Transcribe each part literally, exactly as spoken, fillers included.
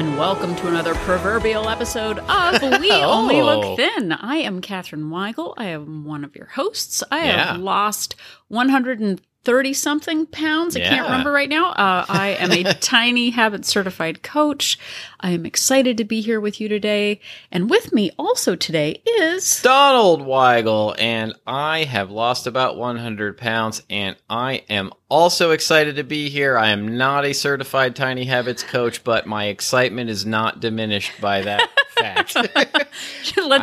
and welcome to another proverbial episode of We oh. Only Look Thin. I am Catherine Weigel. I am one of your hosts. I yeah. have lost one hundred thirty-something pounds. I yeah. can't remember right now. Uh, I am a Tiny Habits certified coach. I am excited to be here with you today. And with me also today is Donald Weigel, and I have lost about one hundred pounds, and I am also excited to be here. I am not a certified Tiny Habits coach, but my excitement is not diminished by that fact. let's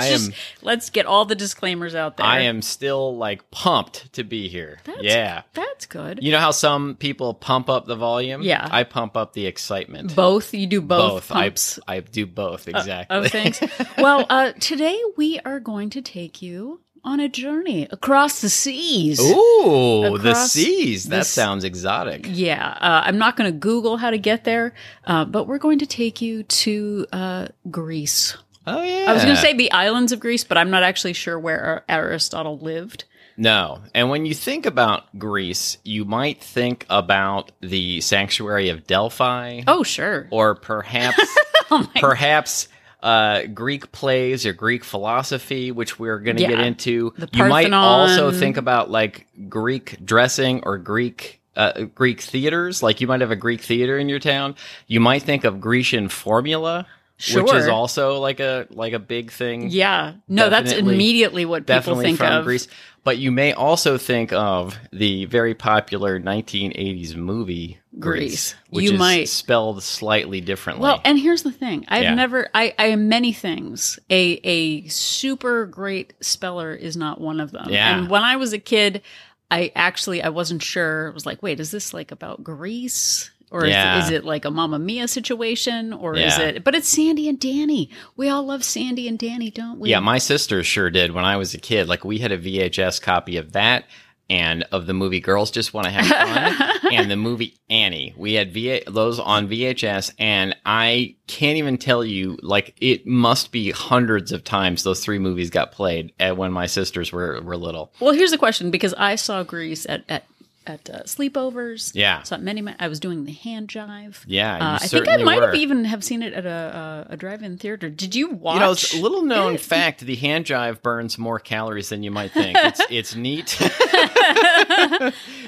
I just am, let's get all the disclaimers out there. I am still like pumped to be here. That's, yeah, that's good. You know how some people pump up the volume? Yeah, I pump up the excitement. Both you do both. Both pumps. I I do both exactly. Uh, oh, thanks. Well, uh, today we are going to take you on a journey across the seas. Ooh, across the seas. That the, sounds exotic. Yeah. Uh, I'm not going to Google how to get there, uh, but we're going to take you to uh, Greece. Oh, yeah. I was going to say the islands of Greece, but I'm not actually sure where Aristotle lived. No. And when you think about Greece, you might think about the sanctuary of Delphi. Oh, sure. Or perhaps, oh perhaps... Uh, Greek plays or Greek philosophy, which we're going to yeah. get into. The Parthenon. You might also think about like Greek dressing or Greek uh, Greek theaters. Like you might have a Greek theater in your town. You might think of Grecian formula, sure. which is also like a like a big thing. Yeah, no, definitely, that's immediately what people think from of Greece. But you may also think of the very popular nineteen eighties movie Greece, Greece. which you is might. spelled slightly differently. Well, and here's the thing. I've yeah. never, I, I am many things. A a super great speller is not one of them. Yeah. And when I was a kid, I actually, I wasn't sure. I was like, wait, is this like about Greece? Or yeah. is, is it like a Mamma Mia situation? Or yeah. is it, but it's Sandy and Danny. We all love Sandy and Danny, don't we? Yeah, my sister sure did when I was a kid. Like we had a V H S copy of that. And of the movie Girls Just Want to Have Fun and the movie Annie. We had v- those on V H S, and I can't even tell you, like, it must be hundreds of times those three movies got played when my sisters were, were little. Well, here's the question, because I saw Grease at... at- At uh, sleepovers, yeah. So many, many. I was doing the hand jive. Yeah, you uh, I think I might were. have even have seen it at a, a, a drive-in theater. Did you watch? You know, it's a little known it? fact: the hand jive burns more calories than you might think. It's it's neat.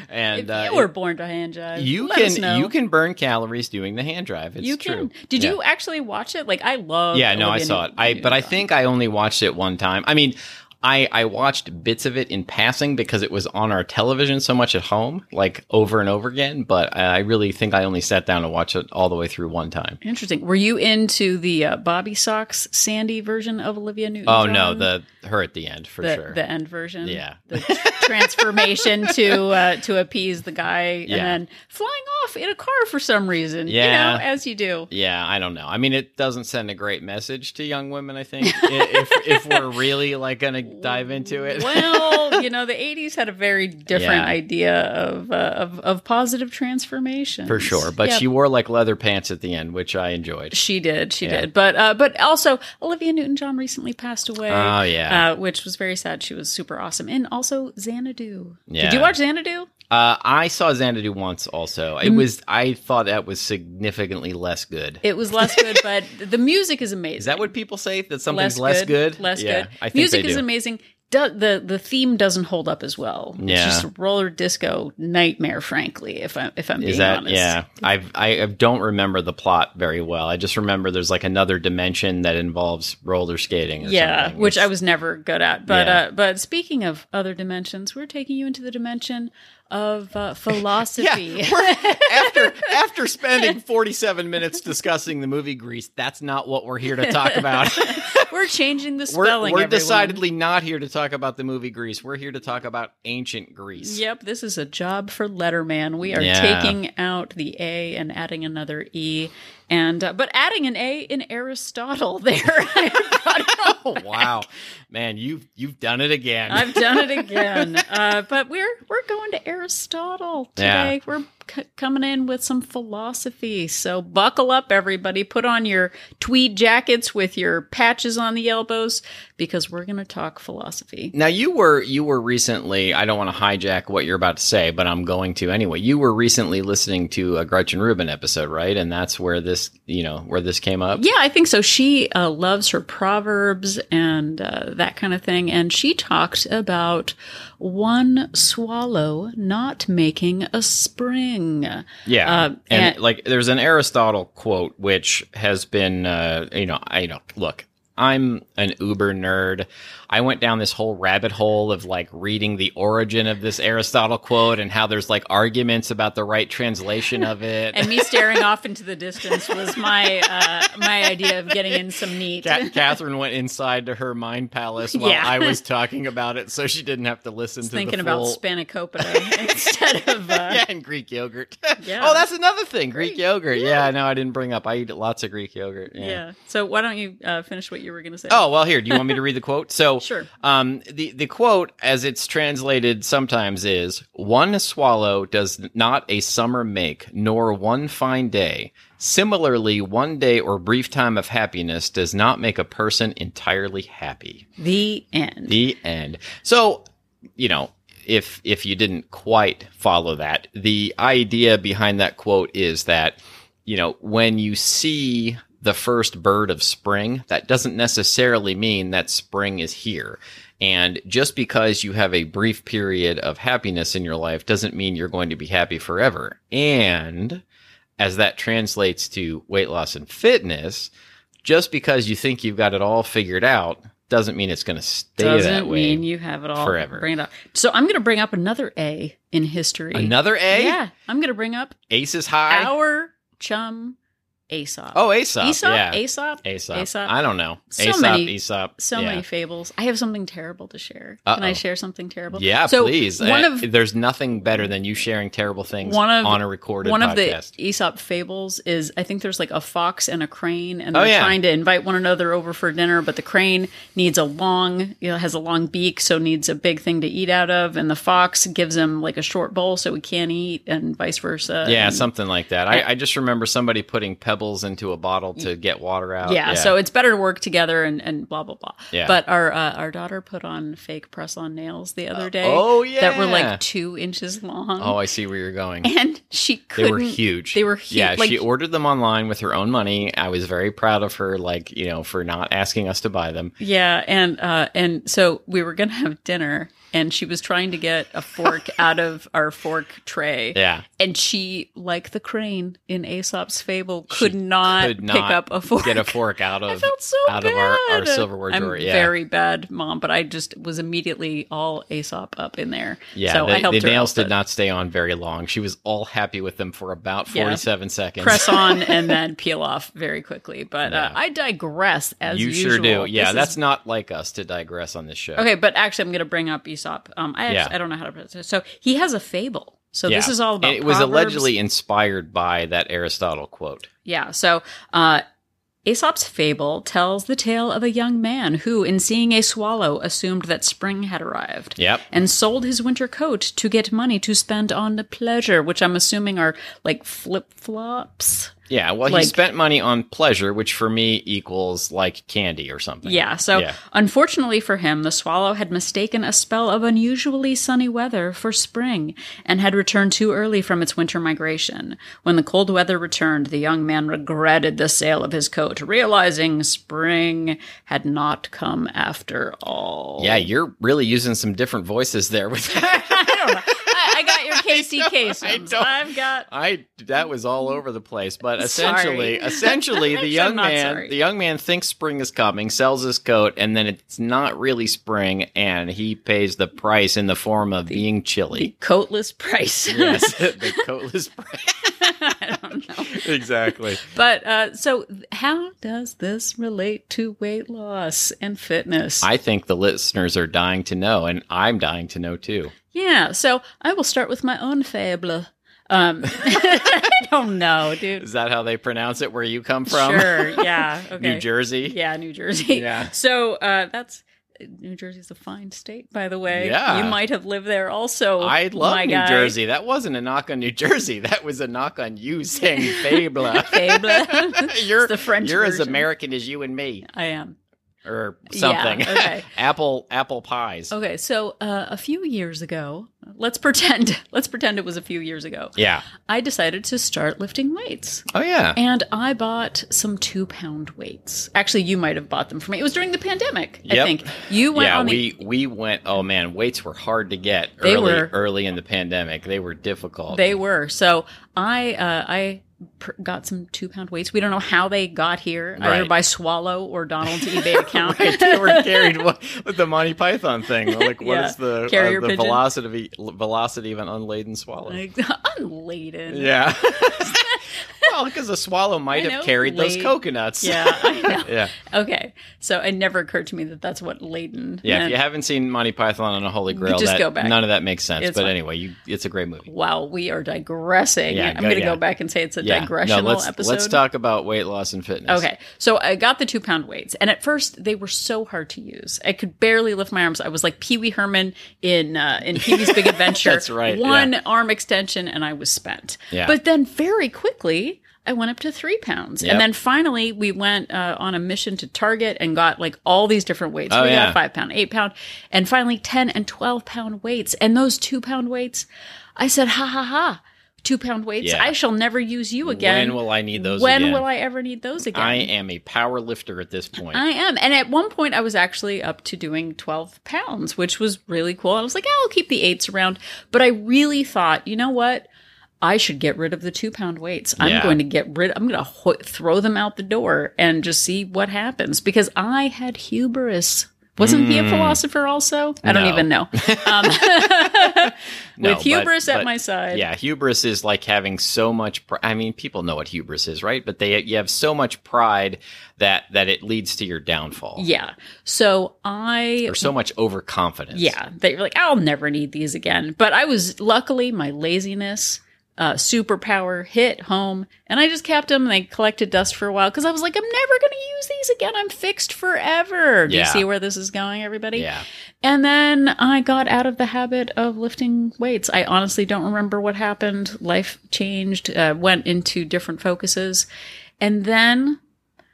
And if uh, you were born to hand jive, you let can us know. you can burn calories doing the hand jive. It's you can. True. Did yeah. you actually watch it? Like I love. Yeah, no, Olivia I saw it. I but I think I only watched it one time. I mean. I, I watched bits of it in passing because it was on our television so much at home, like over and over again. But I really think I only sat down and watched it all the way through one time. Interesting. Were you into the uh, Bobby Sox Sandy version of Olivia Newton-John? Oh, no, the her at the end, for the, sure. The end version? Yeah. The t- transformation to uh, to appease the guy yeah. and then flying off in a car for some reason, yeah. you know, as you do. Yeah, I don't know. I mean, it doesn't send a great message to young women, I think, if, if we're really like going to dive into it. Well, you know, the eighties had a very different yeah. idea of, uh, of of positive transformation, for sure. But yep. she wore like leather pants at the end, which I enjoyed. She did, she yeah. did. But uh, but also, Olivia Newton-John recently passed away. Oh yeah, uh, which was very sad. She was super awesome, and also Xanadu. Yeah. Did you watch Xanadu? Uh, I saw Xanadu once. Also, it was I thought that was significantly less good. It was less good, but the music is amazing. Is that what people say? That something's less good? Less good. Less yeah, good. I think music is amazing. Amazing. Do, the the theme doesn't hold up as well. Yeah. It's just a roller disco nightmare, frankly, if I'm if I'm being Is that, honest. Yeah. I've I don't remember the plot very well. I just remember there's like another dimension that involves roller skating or yeah, something. Which it's, I was never good at. But yeah. uh, but speaking of other dimensions, we're taking you into the dimension of uh, philosophy. yeah, we're, after after spending forty-seven minutes discussing the movie Grease, that's not what we're here to talk about. We're changing the spelling. We're, we're decidedly not here to talk about the movie Grease. We're here to talk about ancient Greece. Yep, this is a job for Letterman. We are yeah. taking out the A and adding another E, and uh, but adding an A in Aristotle there. Oh, wow, man, you've you've done it again. I've done it again. uh, but we're we're going to Aristotle today. Yeah. We're c- coming in with some philosophy. So buckle up, everybody. Put on your tweed jackets with your patches on the elbows, because we're going to talk philosophy. Now, you were you were recently, I don't want to hijack what you're about to say, but I'm going to anyway. You were recently listening to a Gretchen Rubin episode, right? And that's where this, you know, where this came up. Yeah, I think so. She uh, loves her proverbs and uh, that kind of thing. And she talked about one swallow not making a spring. Yeah. Uh, and, and like there's an Aristotle quote, which has been, uh, you know, I you know, look, I'm an uber nerd. I went down this whole rabbit hole of like reading the origin of this Aristotle quote and how there's like arguments about the right translation of it. And me staring off into the distance was my uh, my idea of getting in some neat. Ca- Catherine went inside to her mind palace while yeah. I was talking about it, so she didn't have to listen to thinking the full... about spanakopita instead of... Uh... Yeah, and Greek yogurt. Yeah. Oh, that's another thing, Greek, Greek yogurt. Yeah. yeah, no, I didn't bring up. I eat lots of Greek yogurt. Yeah, yeah. So why don't you uh, finish what you were going to say? Oh, well, here, do you want me to read the quote? So Sure. Um, the, the quote, as it's translated sometimes, is, "One swallow does not a summer make, nor one fine day. Similarly, one day or brief time of happiness does not make a person entirely happy." The end. The end. So, you know, if if you didn't quite follow that, the idea behind that quote is that, you know, when you see the first bird of spring, that doesn't necessarily mean that spring is here. And just because you have a brief period of happiness in your life doesn't mean you're going to be happy forever. And as that translates to weight loss and fitness, just because you think you've got it all figured out doesn't mean it's going to stay that way. Doesn't mean you have it all forever. Bring it up. So I'm going to bring up another A in history. Another A? Yeah. I'm going to bring up Ace is high. Our chum Aesop. Oh, Aesop. Aesop? Yeah. Aesop? Aesop. Aesop. I don't know. So Aesop, many, Aesop. So yeah. many fables. I have something terrible to share. Uh-oh. Can I share something terrible? Yeah, so please. One I, of, there's nothing better than you sharing terrible things one of, on a recorded one podcast. One of the Aesop fables is, I think there's like a fox and a crane, and they're oh, yeah. trying to invite one another over for dinner, but the crane needs a long, you know, has a long beak, so needs a big thing to eat out of, and the fox gives him like a short bowl so he can't eat, and vice versa. Yeah, and, something like that. I, I just remember somebody putting pebbles into a bottle to get water out. Yeah, yeah, so it's better to work together and, and blah, blah, blah. Yeah. But our uh, our daughter put on fake press-on nails the other day. Uh, oh, yeah. That were like two inches long. Oh, I see where you're going. And she couldn't. They were huge. They were huge. Yeah, like, she ordered them online with her own money. I was very proud of her, like, you know, for not asking us to buy them. Yeah, and uh, and so we were going to have dinner, and she was trying to get a fork out of our fork tray. Yeah. And she, like the crane in Aesop's fable, could not, could not pick up a fork. Get a fork out of, I felt so out bad. Of our, our silverware drawer. I'm yeah. very bad mom, but I just was immediately all Aesop up in there. Yeah, so the, I helped the her nails did it. Not stay on very long. She was all happy with them for about forty-seven yeah. seconds. Press on and then peel off very quickly. But yeah. uh, I digress as you usual. You sure do. Yeah, this that's is... not like us to digress on this show. Okay, but actually I'm going to bring up Aesop. Um, I, yeah. actually, I don't know how to put it. So he has a fable. So yeah. this is all about and it was proverbs. Allegedly inspired by that Aristotle quote. Yeah. So uh, Aesop's fable tells the tale of a young man who, in seeing a swallow, assumed that spring had arrived. Yep. And sold his winter coat to get money to spend on the pleasure, which I'm assuming are like flip-flops. Yeah, well, like, he spent money on pleasure, which for me equals, like, candy or something. Yeah, so yeah. unfortunately for him, the swallow had mistaken a spell of unusually sunny weather for spring and had returned too early from its winter migration. When the cold weather returned, the young man regretted the sale of his coat, realizing spring had not come after all. Yeah, you're really using some different voices there with that. I don't know. I got your Casey Kasem. I've got I that was all over the place, but essentially, essentially the young man, sorry. the young man thinks spring is coming, sells his coat, and then it's not really spring, and he pays the price in the form of the, being chilly. The coatless price. Yes, the coatless price. I don't know exactly. But uh, so, how does this relate to weight loss and fitness? I think the listeners are dying to know, and I'm dying to know too. Yeah, so I will start with my own fable. Um, I don't know, dude. Is that how they pronounce it where you come from? Sure, yeah. Okay. New Jersey? Yeah, New Jersey. Yeah. So uh, that's New Jersey's a fine state, by the way. Yeah. You might have lived there also. I love my New guy. Jersey. That wasn't a knock on New Jersey. That was a knock on you saying faible. Faible. You're, it's the French you're version. As American as you and me. I am. Or something. Yeah, okay. Apple apple pies. Okay, so uh, a few years ago, let's pretend let's pretend it was a few years ago. Yeah. I decided to start lifting weights. Oh yeah. And I bought some two pound weights. Actually, you might have bought them for me. It was during the pandemic, yep. I think. You went yeah, on the we we went oh man, weights were hard to get they early were. early in the pandemic. They were difficult. They were. So I uh, I got some two pound weights. We don't know how they got here, right. Either by Swallow or Donald's eBay account. Right. They were carried with the Monty Python thing. Like, what yeah. is the, uh, the velocity velocity of an unladen swallow? Like, unladen. Yeah. Well, because a swallow might know, have carried late. Those coconuts. Yeah, I know. Yeah. Okay. So it never occurred to me that that's what laden Yeah, meant. If you haven't seen Monty Python and the Holy Grail, just that, go back. None of that makes sense. It's but fine. Anyway, you, it's a great movie. Wow, we are digressing. Yeah, I'm going to yeah. go back and say it's a yeah. digressional no, let's, episode. Let's talk about weight loss and fitness. Okay. So I got the two-pound weights, and at first they were so hard to use. I could barely lift my arms. I was like Pee Wee Herman in, uh, in Pee Wee's Big Adventure. That's right. One yeah. arm extension, and I was spent. Yeah. But then very quickly, I went up to three pounds. Yep. And then finally we went uh, on a mission to Target and got like all these different weights. Oh, we yeah. got five pound, eight pound, and finally ten and twelve pound weights. And those two pound weights, I said, ha ha ha, two pound weights. Yeah. I shall never use you again. When will I need those when again? When will I ever need those again? I am a power lifter at this point. I am. And at one point I was actually up to doing twelve pounds, which was really cool. And I was like, oh, I'll keep the eights around. But I really thought, you know what? I should get rid of the two pound weights. I'm yeah. going to get rid, I'm going to ho- throw them out the door and just see what happens, because I had hubris. Wasn't mm. he a philosopher also? I no. don't even know. Um, no, with hubris but, but, at my side. Yeah, hubris is like having so much pr- I mean, people know what hubris is, right? But they you have so much pride that that it leads to your downfall. Yeah. So I Or so much overconfidence. Yeah, that you're like, I'll never need these again. But I was luckily my laziness Uh, superpower hit home, and I just kept them, and they collected dust for a while because I was like, I'm never going to use these again. I'm fixed forever. Do yeah. you see where this is going, everybody? Yeah. And then I got out of the habit of lifting weights. I honestly don't remember what happened. Life changed, uh, went into different focuses. And then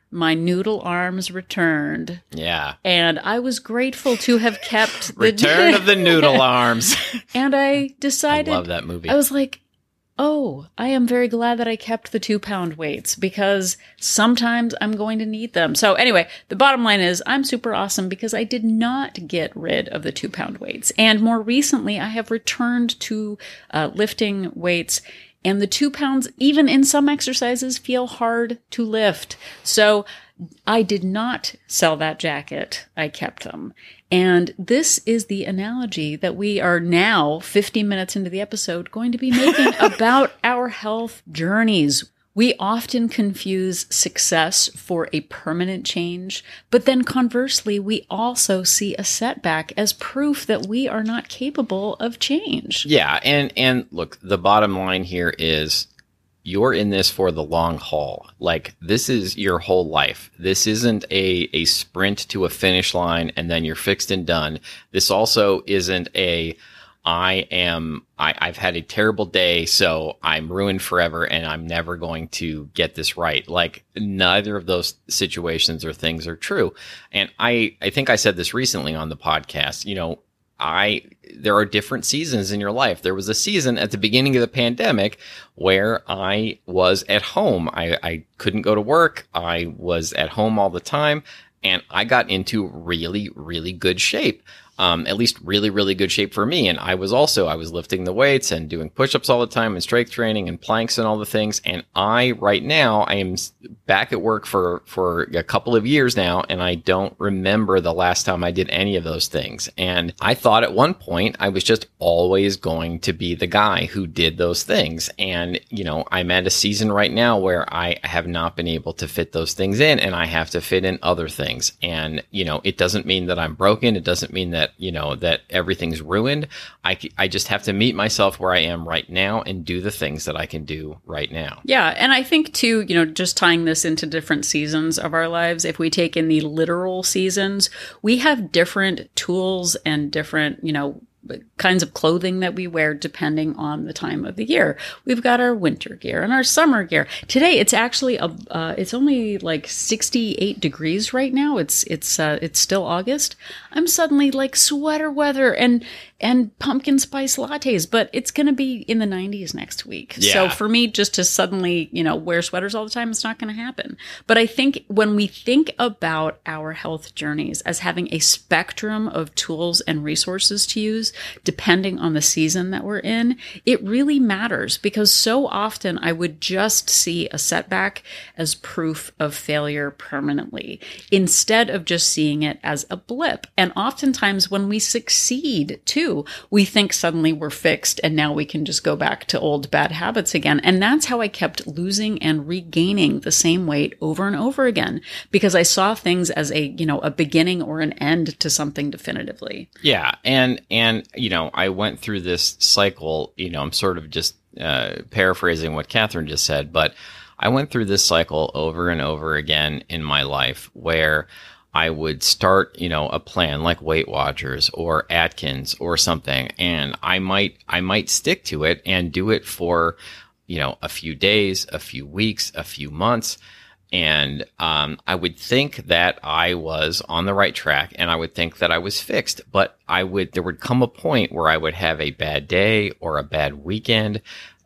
my noodle arms returned. Yeah. And I was grateful to have kept the Return of the Noodle Arms. And I decided. I love that movie. I was like, oh, I am very glad that I kept the two pound weights, because sometimes I'm going to need them. So anyway, the bottom line is I'm super awesome because I did not get rid of the two pound weights. And more recently, I have returned to uh, lifting weights, and the two pounds, even in some exercises, feel hard to lift. So I did not sell that jacket. I kept them. And this is the analogy that we are now, fifteen minutes into the episode, going to be making about our health journeys. We often confuse success for a permanent change, but then conversely, we also see a setback as proof that we are not capable of change. Yeah, and and look, the bottom line here is you're in this for the long haul. Like, this is your whole life. This isn't a, a sprint to a finish line and then you're fixed and done. This also isn't a, I am, I, I've had a terrible day, so I'm ruined forever and I'm never going to get this right. Like, neither of those situations or things are true. And I, I think I said this recently on the podcast, you know, I, there are different seasons in your life. There was a season at the beginning of the pandemic where I was at home. I, I couldn't go to work. I was at home all the time, and I got into really, really good shape. Um, at least really, really good shape for me. And I was also, I was lifting the weights and doing push-ups all the time and strength training and planks and all the things. And I, right now, I am back at work for, for a couple of years now. And I don't remember the last time I did any of those things. And I thought at one point I was just always going to be the guy who did those things. And, you know, I'm at a season right now where I have not been able to fit those things in, and I have to fit in other things. And, you know, it doesn't mean that I'm broken. It doesn't mean that that, you know, that everything's ruined. I, I just have to meet myself where I am right now and do the things that I can do right now. Yeah. And I think too, you know, just tying this into different seasons of our lives, if we take in the literal seasons, we have different tools and different, you know, kinds of clothing that we wear depending on the time of the year. We've got our winter gear and our summer gear. Today it's actually a, uh, it's only like sixty-eight degrees right now. It's it's uh, it's still August. I'm suddenly like sweater weather and and pumpkin spice lattes, but it's going to be in the nineties next week. Yeah. So for me, just to suddenly, you know, wear sweaters all the time, it's not going to happen. But I think when we think about our health journeys as having a spectrum of tools and resources to use depending on the season that we're in, it really matters, because so often I would just see a setback as proof of failure permanently instead of just seeing it as a blip. And oftentimes when we succeed too, we think suddenly we're fixed and now we can just go back to old bad habits again. And that's how I kept losing and regaining the same weight over and over again, because I saw things as a, you know, a beginning or an end to something definitively. Yeah. And, and, you know, I went through this cycle, you know, I'm sort of just uh, paraphrasing what Catherine just said, but I went through this cycle over and over again in my life where I would start, you know, a plan like Weight Watchers or Atkins or something, and I might, I might stick to it and do it for, you know, a few days, a few weeks, a few months. And um, I would think that I was on the right track and I would think that I was fixed, but I would, there would come a point where I would have a bad day or a bad weekend,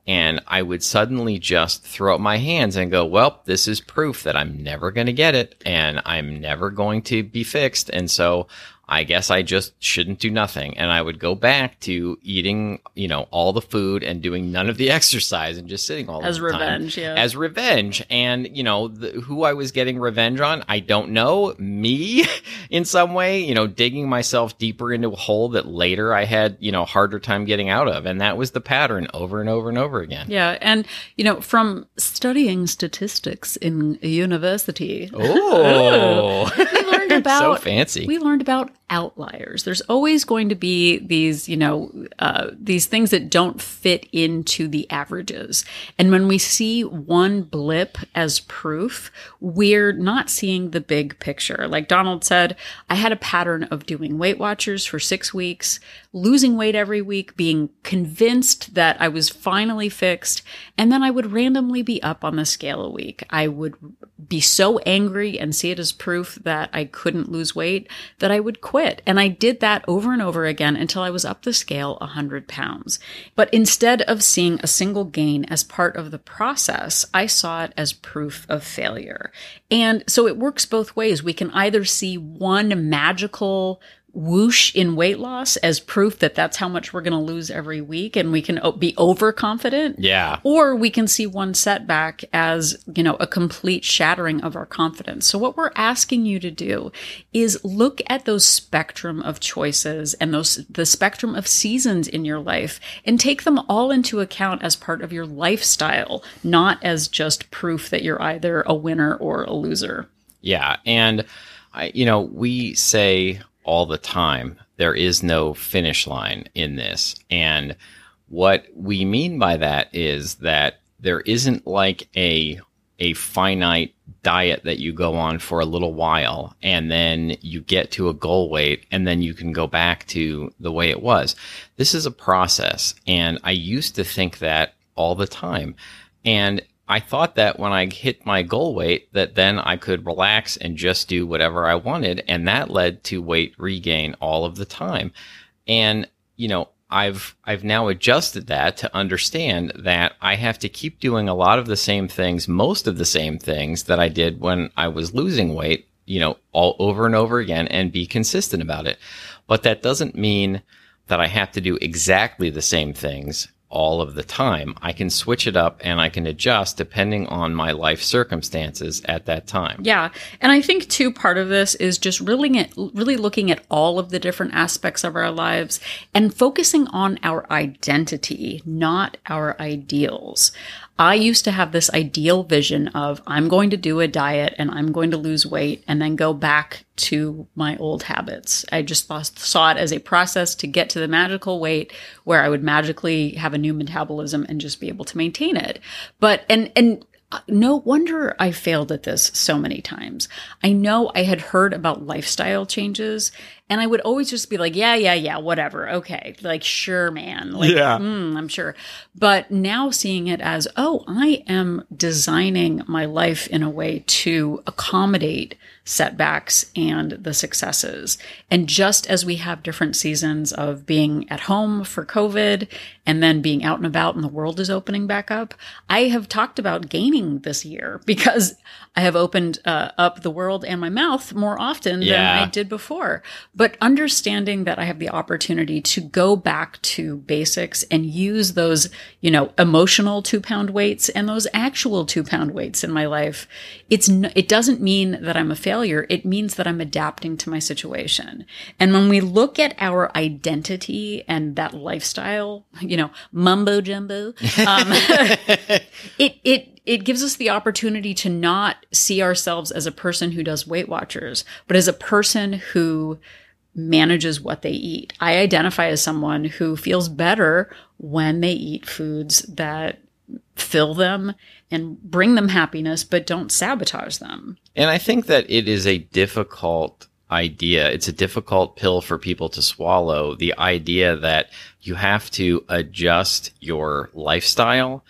and I would suddenly just throw up my hands and go, well, this is proof that I'm never going to get it and I'm never going to be fixed. And so I guess I just shouldn't do nothing. And I would go back to eating, you know, all the food and doing none of the exercise and just sitting all the time. As revenge, yeah. As revenge. And, you know, the, who I was getting revenge on, I don't know. Me, in some way, you know, digging myself deeper into a hole that later I had, you know, harder time getting out of. And that was the pattern over and over and over again. Yeah. And, you know, from studying statistics in university. Oh. We learned about. So fancy. We learned about outliers. There's always going to be these, you know, uh, these things that don't fit into the averages. And when we see one blip as proof, we're not seeing the big picture. Like Donald said, I had a pattern of doing Weight Watchers for six weeks, losing weight every week, being convinced that I was finally fixed. And then I would randomly be up on the scale a week. I would be so angry and see it as proof that I couldn't lose weight that I would quit. And I did that over and over again until I was up the scale one hundred pounds. But instead of seeing a single gain as part of the process, I saw it as proof of failure. And so it works both ways. We can either see one magical whoosh in weight loss as proof that that's how much we're going to lose every week, and we can be overconfident. Yeah. Or we can see one setback as, you know, a complete shattering of our confidence. So what we're asking you to do is look at those spectrum of choices and those, the spectrum of seasons in your life, and take them all into account as part of your lifestyle, not as just proof that you're either a winner or a loser. Yeah. And I, you know, we say all the time, there is no finish line in this. And what we mean by that is that there isn't like a a finite diet that you go on for a little while and then you get to a goal weight and then you can go back to the way it was. This is a process. And I used to think that all the time. And I thought that when I hit my goal weight, that then I could relax and just do whatever I wanted. And that led to weight regain all of the time. And, you know, I've, I've now adjusted that to understand that I have to keep doing a lot of the same things, most of the same things that I did when I was losing weight, you know, all over and over again, and be consistent about it. But that doesn't mean that I have to do exactly the same things all of the time. I can switch it up and I can adjust depending on my life circumstances at that time. Yeah. And I think too, part of this is just really, at, really looking at all of the different aspects of our lives and focusing on our identity, not our ideals. I used to have this ideal vision of I'm going to do a diet and I'm going to lose weight and then go back to my old habits. I just saw it as a process to get to the magical weight where I would magically have a new metabolism and just be able to maintain it. But, and, and no wonder I failed at this so many times. I know I had heard about lifestyle changes and I would always just be like, yeah, yeah, yeah, whatever. Okay. Like, sure, man. Like, yeah. mm, I'm sure. But now seeing it as, oh, I am designing my life in a way to accommodate setbacks and the successes. And just as we have different seasons of being at home for COVID and then being out and about and the world is opening back up, I have talked about gaining this year because I have opened uh, up the world and my mouth more often yeah. than I did before. But understanding that I have the opportunity to go back to basics and use those, you know, emotional two pound weights and those actual two pound weights in my life, it's no, it doesn't mean that I'm a failure. It means that I'm adapting to my situation. And when we look at our identity and that lifestyle, you know, mumbo jumbo, um, it it. It gives us the opportunity to not see ourselves as a person who does Weight Watchers, but as a person who manages what they eat. I identify as someone who feels better when they eat foods that fill them and bring them happiness, but don't sabotage them. And I think that it is a difficult idea. It's a difficult pill for people to swallow, the idea that you have to adjust your lifestyle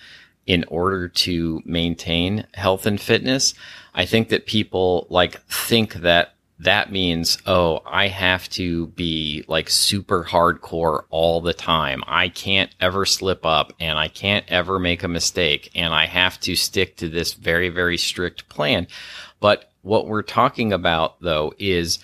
in order to maintain health and fitness. I think that people like think that that means, oh, I have to be like super hardcore all the time. I can't ever slip up and I can't ever make a mistake. And I have to stick to this very, very strict plan. But what we're talking about, though, is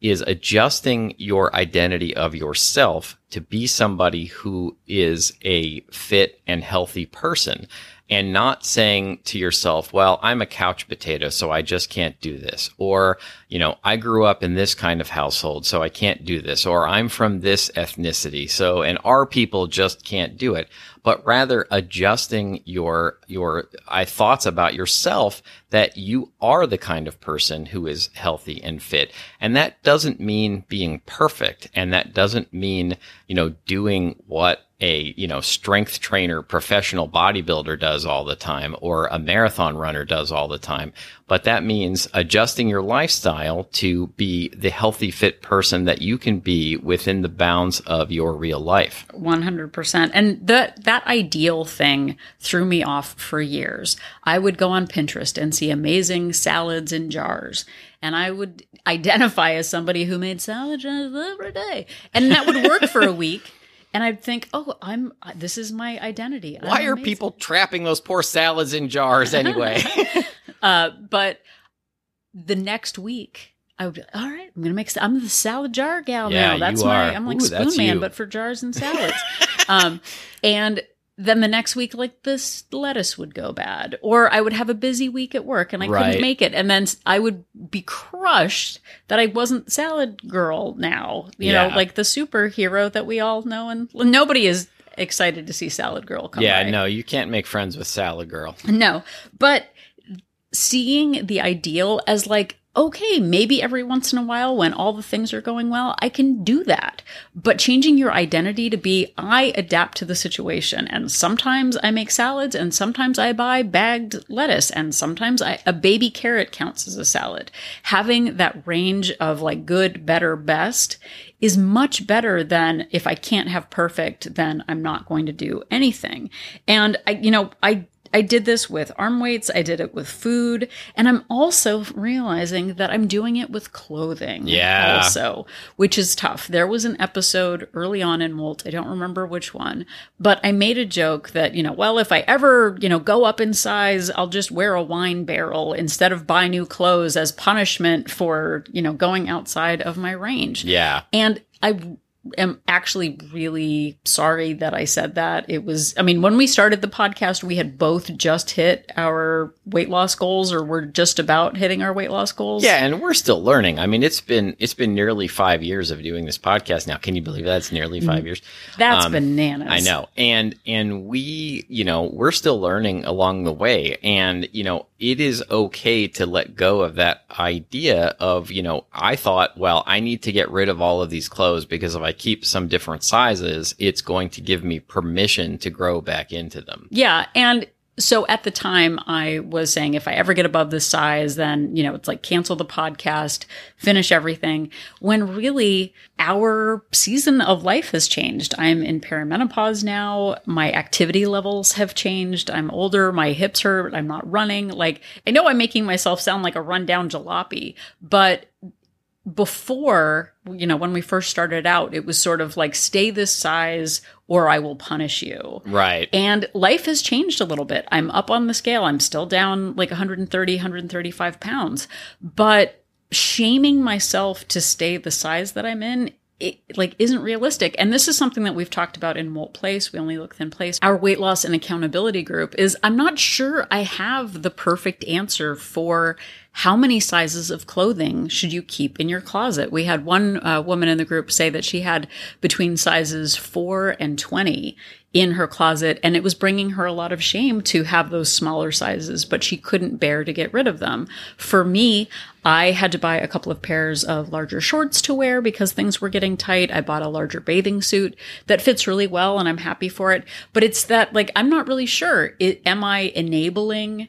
is adjusting your identity of yourself to be somebody who is a fit and healthy person and not saying to yourself, well, I'm a couch potato, so I just can't do this. Or, you know, I grew up in this kind of household, so I can't do this. Or I'm from this ethnicity, so, and our people just can't do it. But rather adjusting your, your I, thoughts about yourself that you are the kind of person who is healthy and fit. And that doesn't mean being perfect. And that doesn't mean, you know, doing what a, you know, strength trainer, professional bodybuilder does all the time or a marathon runner does all the time. But that means adjusting your lifestyle to be the healthy, fit person that you can be within the bounds of your real life. one hundred percent. And that, that ideal thing threw me off for years. I would go on Pinterest and see amazing salads in jars. And I would identify as somebody who made salad jars every day. And that would work for a week. And I'd think, oh, I'm. This is my identity. I'm Why are amazing. people trapping those poor salads in jars anyway? uh, but the next week, I would be like, all right, I'm gonna make. I'm the salad jar gal yeah, now. That's my. I'm like Ooh, Spoon Man, you. but for jars and salads. um, and then the next week, like this lettuce would go bad, or I would have a busy week at work and I right. couldn't make it, and then I would be crushed that I wasn't salad girl now, you yeah. know, like the superhero that we all know, and well, nobody is excited to see salad girl come. Yeah, by. no, you can't make friends with salad girl. No, but seeing the ideal as like, okay, maybe every once in a while when all the things are going well, I can do that. But changing your identity to be, I adapt to the situation. And sometimes I make salads and sometimes I buy bagged lettuce and sometimes I, a baby carrot counts as a salad. Having that range of like good, better, best is much better than if I can't have perfect, then I'm not going to do anything. And I, you know, I I did this with arm weights. I did it with food. And I'm also realizing that I'm doing it with clothing yeah. also, which is tough. There was an episode early on in Wolt. I don't remember which one, but I made a joke that, you know, well, if I ever, you know, go up in size, I'll just wear a wine barrel instead of buy new clothes as punishment for, you know, going outside of my range. Yeah. And I am actually really sorry that I said that. It was, I mean, when we started the podcast, we had both just hit our weight loss goals, or we're just about hitting our weight loss goals. Yeah. And we're still learning. I mean, it's been, it's been nearly five years of doing this podcast now. Can you believe that's nearly five years? That's um, bananas. I know. And, and we, you know, we're still learning along the way, and, you know, it is okay to let go of that idea of, you know, I thought, well, I need to get rid of all of these clothes because if I keep some different sizes, it's going to give me permission to grow back into them. Yeah. And so at the time I was saying, if I ever get above this size, then, you know, it's like cancel the podcast, finish everything. When really our season of life has changed. I'm in perimenopause now. My activity levels have changed. I'm older. My hips hurt. I'm not running. Like, I know I'm making myself sound like a rundown jalopy, but before, you know, when we first started out, it was sort of like, stay this size or I will punish you. Right. And life has changed a little bit. I'm up on the scale. I'm still down like one thirty, one thirty-five pounds. But shaming myself to stay the size that I'm in, it like isn't realistic. And this is something that we've talked about in Wolt Place, We Only Look Thin Place, our weight loss and accountability group, is I'm not sure I have the perfect answer for how many sizes of clothing should you keep in your closet. We had one uh, woman in the group say that she had between sizes four and twenty in her closet, and it was bringing her a lot of shame to have those smaller sizes, but she couldn't bear to get rid of them. For me, I had to buy a couple of pairs of larger shorts to wear because things were getting tight. I bought a larger bathing suit that fits really well, and I'm happy for it. But it's that, like, I'm not really sure. It, am I enabling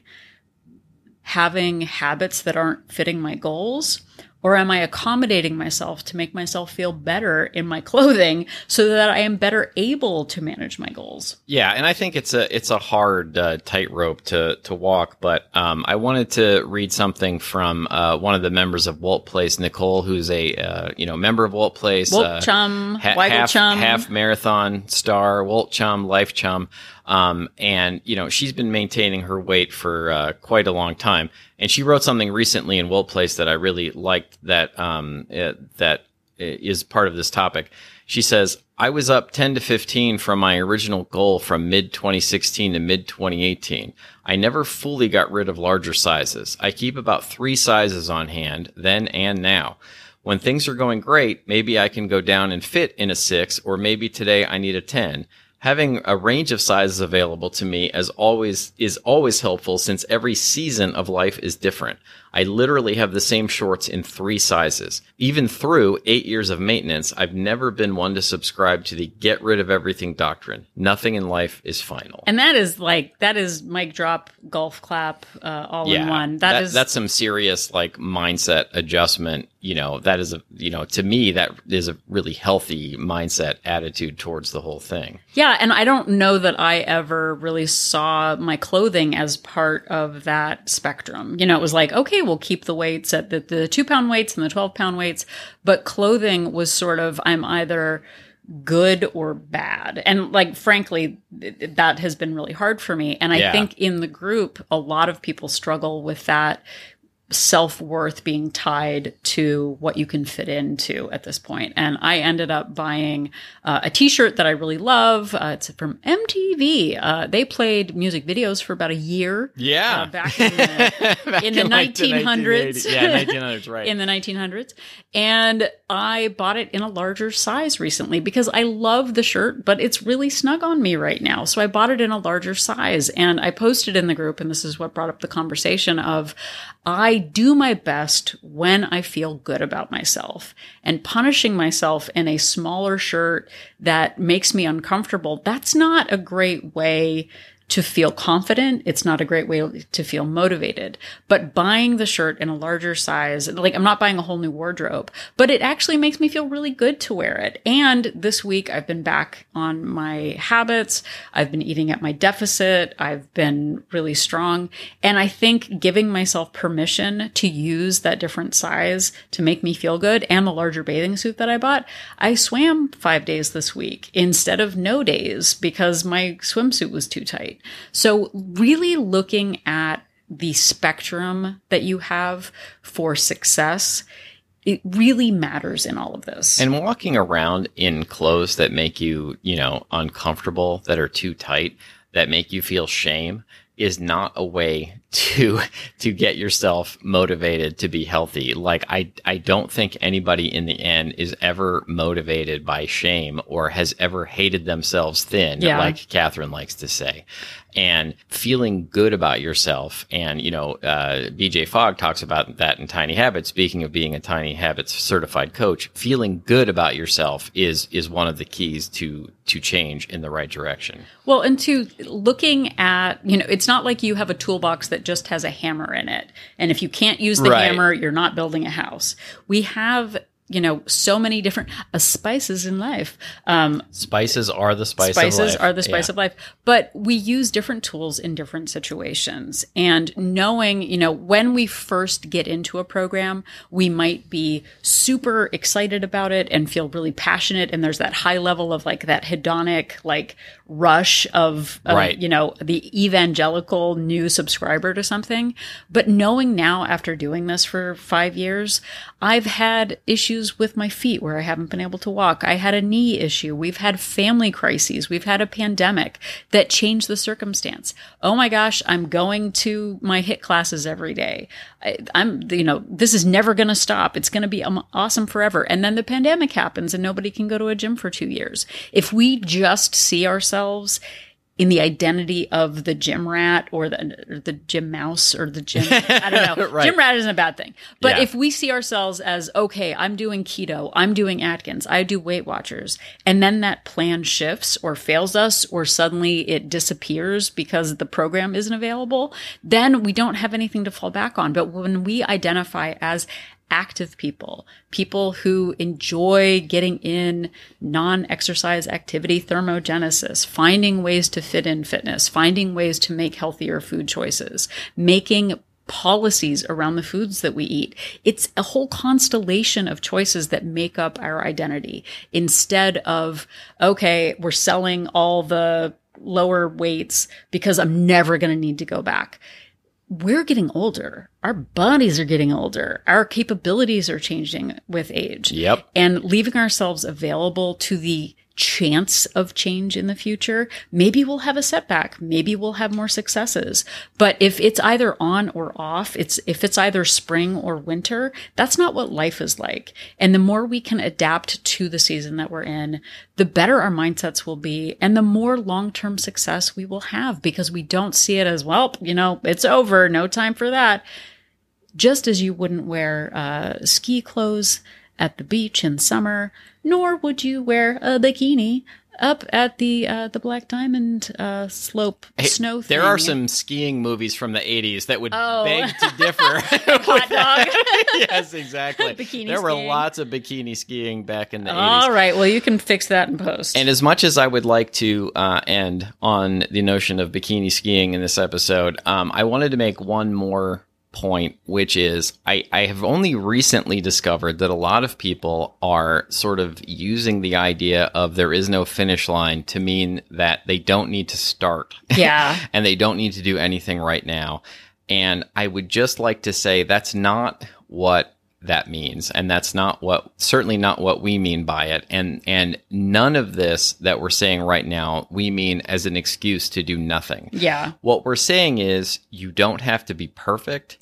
having habits that aren't fitting my goals? Or am I accommodating myself to make myself feel better in my clothing so that I am better able to manage my goals? Yeah, and I think it's a it's a hard uh, tightrope to to walk. But um, I wanted to read something from uh, one of the members of Wolt Place, Nicole, who's a uh, you know member of Wolt Place, Wolt uh, Chum, ha- Weigel half, Chum, half marathon star, Wolt Chum, Life Chum. Um, and, you know, she's been maintaining her weight for, uh, quite a long time. And she wrote something recently in Wolt Place that I really liked that, um, uh, that is part of this topic. She says, I was up ten to fifteen from my original goal from mid twenty sixteen to mid twenty eighteen. I never fully got rid of larger sizes. I keep about three sizes on hand then and now. When things are going great, maybe I can go down and fit in a six, or maybe today I need a ten. Having a range of sizes available to me as always is always helpful since every season of life is different. I literally have the same shorts in three sizes. Even through eight years of maintenance, I've never been one to subscribe to the get rid of everything doctrine. Nothing in life is final. And that is like, that is mic drop, golf clap, uh, all yeah, in one. That, that is that's some serious like mindset adjustment. You know, that is a, you know, to me, that is a really healthy mindset attitude towards the whole thing. Yeah. And I don't know that I ever really saw my clothing as part of that spectrum. You know, it was like, okay, we'll keep the weights at the, the two pound weights and the twelve pound weights. But clothing was sort of, I'm either good or bad. And like, frankly, th- that has been really hard for me. And I yeah. think in the group, a lot of people struggle with that self-worth being tied to what you can fit into at this point. And I ended up buying uh, a t-shirt that I really love. Uh, it's from M T V. Uh, they played music videos for about a year. Yeah. Uh, back in the, back in the in nineteen hundreds. Like the yeah, nineteen hundreds, right. In the nineteen hundreds. And I bought it in a larger size recently because I love the shirt, but it's really snug on me right now. So I bought it in a larger size and I posted in the group, and this is what brought up the conversation of, I do my best when I feel good about myself, and punishing myself in a smaller shirt that makes me uncomfortable. That's not a great way to feel confident. It's not a great way to feel motivated, but buying the shirt in a larger size, like I'm not buying a whole new wardrobe, but it actually makes me feel really good to wear it. And this week I've been back on my habits. I've been eating at my deficit. I've been really strong. And I think giving myself permission to use that different size to make me feel good, and the larger bathing suit that I bought, I swam five days this week instead of no days because my swimsuit was too tight. So really looking at the spectrum that you have for success it really matters in all of this. And walking around in clothes that make you, you know, uncomfortable, that are too tight, that make you feel shame, is not a way to to get yourself motivated to be healthy. Like, I, I don't think anybody in the end is ever motivated by shame or has ever hated themselves thin, yeah. like Catherine likes to say. And feeling good about yourself. And, you know, uh, B J Fogg talks about that in Tiny Habits. Speaking of being a Tiny Habits certified coach, feeling good about yourself is, is one of the keys to, to change in the right direction. Well, and to looking at, you know, it's not like you have a toolbox that just has a hammer in it. And if you can't use the right. hammer, you're not building a house. We have, you know, so many different uh, spices in life. Um, spices are the spice of life. Spices are the spice yeah. of life. But we use different tools in different situations. And knowing, you know, when we first get into a program, we might be super excited about it and feel really passionate. And there's that high level of like that hedonic like rush of, of right. you know, the evangelical new subscriber to something. But knowing now after doing this for five years, I've had issues with my feet where I haven't been able to walk. I had a knee issue. We've had family crises. We've had a pandemic that changed the circumstance. Oh my gosh, I'm going to my HIIT classes every day. I, I'm, you know, this is never going to stop. It's going to be awesome forever. And then the pandemic happens and nobody can go to a gym for two years. If we just see ourselves in the identity of the gym rat or the, or the gym mouse or the gym, I don't know. Right. Gym rat isn't a bad thing. But yeah. if we see ourselves as, okay, I'm doing keto, I'm doing Atkins, I do Weight Watchers, and then that plan shifts or fails us or suddenly it disappears because the program isn't available, then we don't have anything to fall back on. But when we identify as active people, people who enjoy getting in non-exercise activity, thermogenesis, finding ways to fit in fitness, finding ways to make healthier food choices, making policies around the foods that we eat. It's a whole constellation of choices that make up our identity instead of, okay, we're selling all the lower weights because I'm never going to need to go back. We're getting older. Our bodies are getting older. Our capabilities are changing with age. Yep. And leaving ourselves available to the chance of change in the future. Maybe we'll have a setback. Maybe we'll have more successes. But if it's either on or off, it's if it's either spring or winter, that's not what life is like. And the more we can adapt to the season that we're in, the better our mindsets will be and the more long-term success we will have because we don't see it as, well, you know, it's over, no time for that. Just as you wouldn't wear uh, ski clothes at the beach in summer, nor would you wear a bikini up at the uh, the Black Diamond uh, slope hey, snow thing. There are some skiing movies from the eighties that would oh. beg to differ. Hot dog. Yes, exactly. Bikini there skiing. Were lots of bikini skiing back in the All eighties. All right. Well, you can fix that in post. And as much as I would like to uh, end on the notion of bikini skiing in this episode, um, I wanted to make one more point, which is I, I have only recently discovered that a lot of people are sort of using the idea of there is no finish line to mean that they don't need to start. Yeah. And they don't need to do anything right now. And I would just like to say that's not what that means. And that's not what, certainly not what we mean by it. And, and none of this that we're saying right now, we mean as an excuse to do nothing. Yeah. What we're saying is you don't have to be perfect,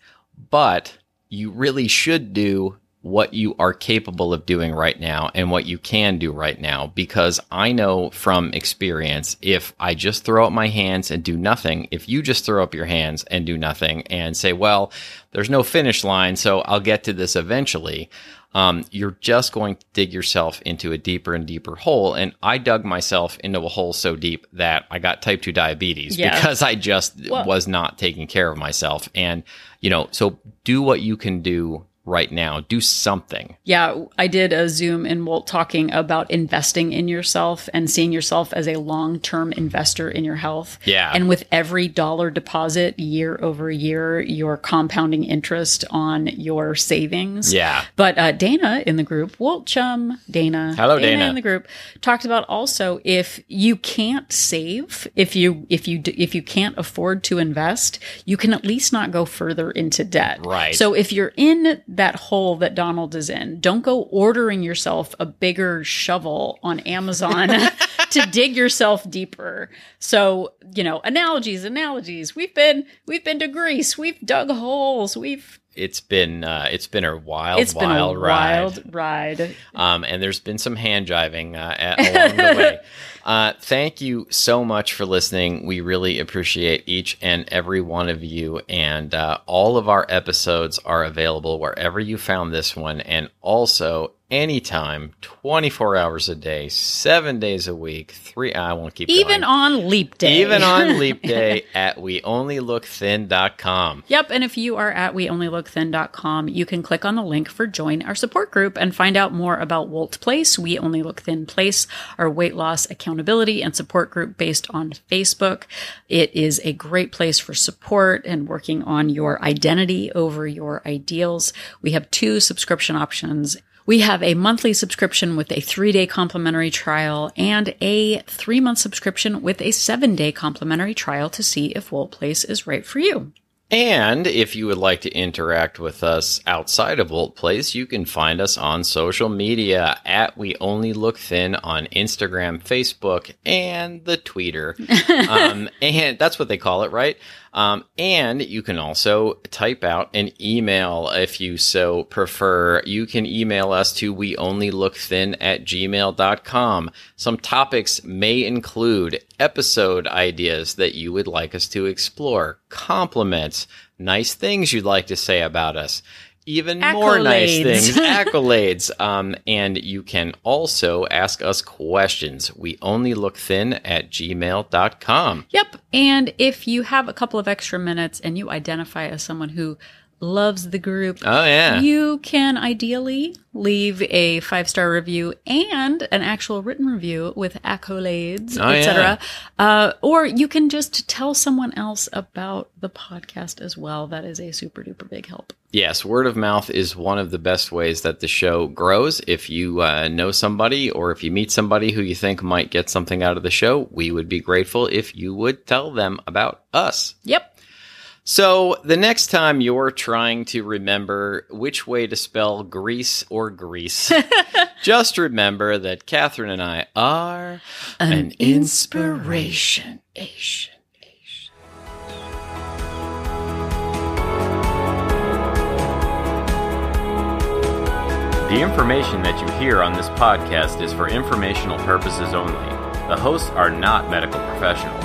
but you really should do what you are capable of doing right now and what you can do right now. Because I know from experience, if I just throw up my hands and do nothing, if you just throw up your hands and do nothing and say, well, there's no finish line, so I'll get to this eventually, um, you're just going to dig yourself into a deeper and deeper hole. And I dug myself into a hole so deep that I got type two diabetes yeah. because I just well. was not taking care of myself. And, you know, so do what you can do right now. Do something. Yeah. I did a Zoom in Wolt talking about investing in yourself and seeing yourself as a long-term investor in your health. Yeah. And with every dollar deposit year over year, you're compounding interest on your savings. Yeah. But uh, Dana in the group, Wolt chum, Dana. Hello, Dana. Dana in the group talked about also if you can't save, if you, if you, if you can't afford to invest, you can at least not go further into debt. Right. So if you're in that hole that Donald is in. Don't go ordering yourself a bigger shovel on Amazon to dig yourself deeper. So, you know, analogies, analogies. We've been, we've been to Greece. We've dug holes. We've. It's been, uh, it's been a wild, it's wild been a ride. Wild ride. Um, and there's been some hand jiving uh, along the way. Uh, thank you so much for listening. We really appreciate each and every one of you. And uh, all of our episodes are available wherever you found this one. And also anytime, twenty-four hours a day, seven days a week, three, I won't keep going. Even on leap day. Even on leap day at we only look thin dot com. Yep. And if you are at we only look thin dot com, you can click on the link for join our support group and find out more about Wolt Place, We Only Look Thin Place, our weight loss accountability and support group based on Facebook. It is a great place for support and working on your identity over your ideals. We have two subscription options. We have a monthly subscription with a three-day complimentary trial and a three-month subscription with a seven-day complimentary trial to see if Wolt Place is right for you. And if you would like to interact with us outside of Wolt Place, you can find us on social media at We Only Look Thin on Instagram, Facebook, and the Twitter. um, and that's what they call it, right? Um, and you can also type out an email if you so prefer. You can email us to we only look thin at gmail dot com. Some topics may include episode ideas that you would like us to explore, compliments, nice things you'd like to say about us, even accolades. More nice things, accolades. Um, and you can also ask us questions. We only look thin at gmail dot com. Yep. And if you have a couple of extra minutes and you identify as someone who loves the group, oh yeah, you can ideally leave a five-star review and an actual written review with accolades, oh, et cetera. Yeah. Uh, or you can just tell someone else about the podcast as well. That is a super duper big help. Yes, word of mouth is one of the best ways that the show grows. If you uh, know somebody or if you meet somebody who you think might get something out of the show, we would be grateful if you would tell them about us. Yep. So the next time you're trying to remember which way to spell Greece or Grease, just remember that Catherine and I are an, an inspiration. inspiration. The information that you hear on this podcast is for informational purposes only. The hosts are not medical professionals.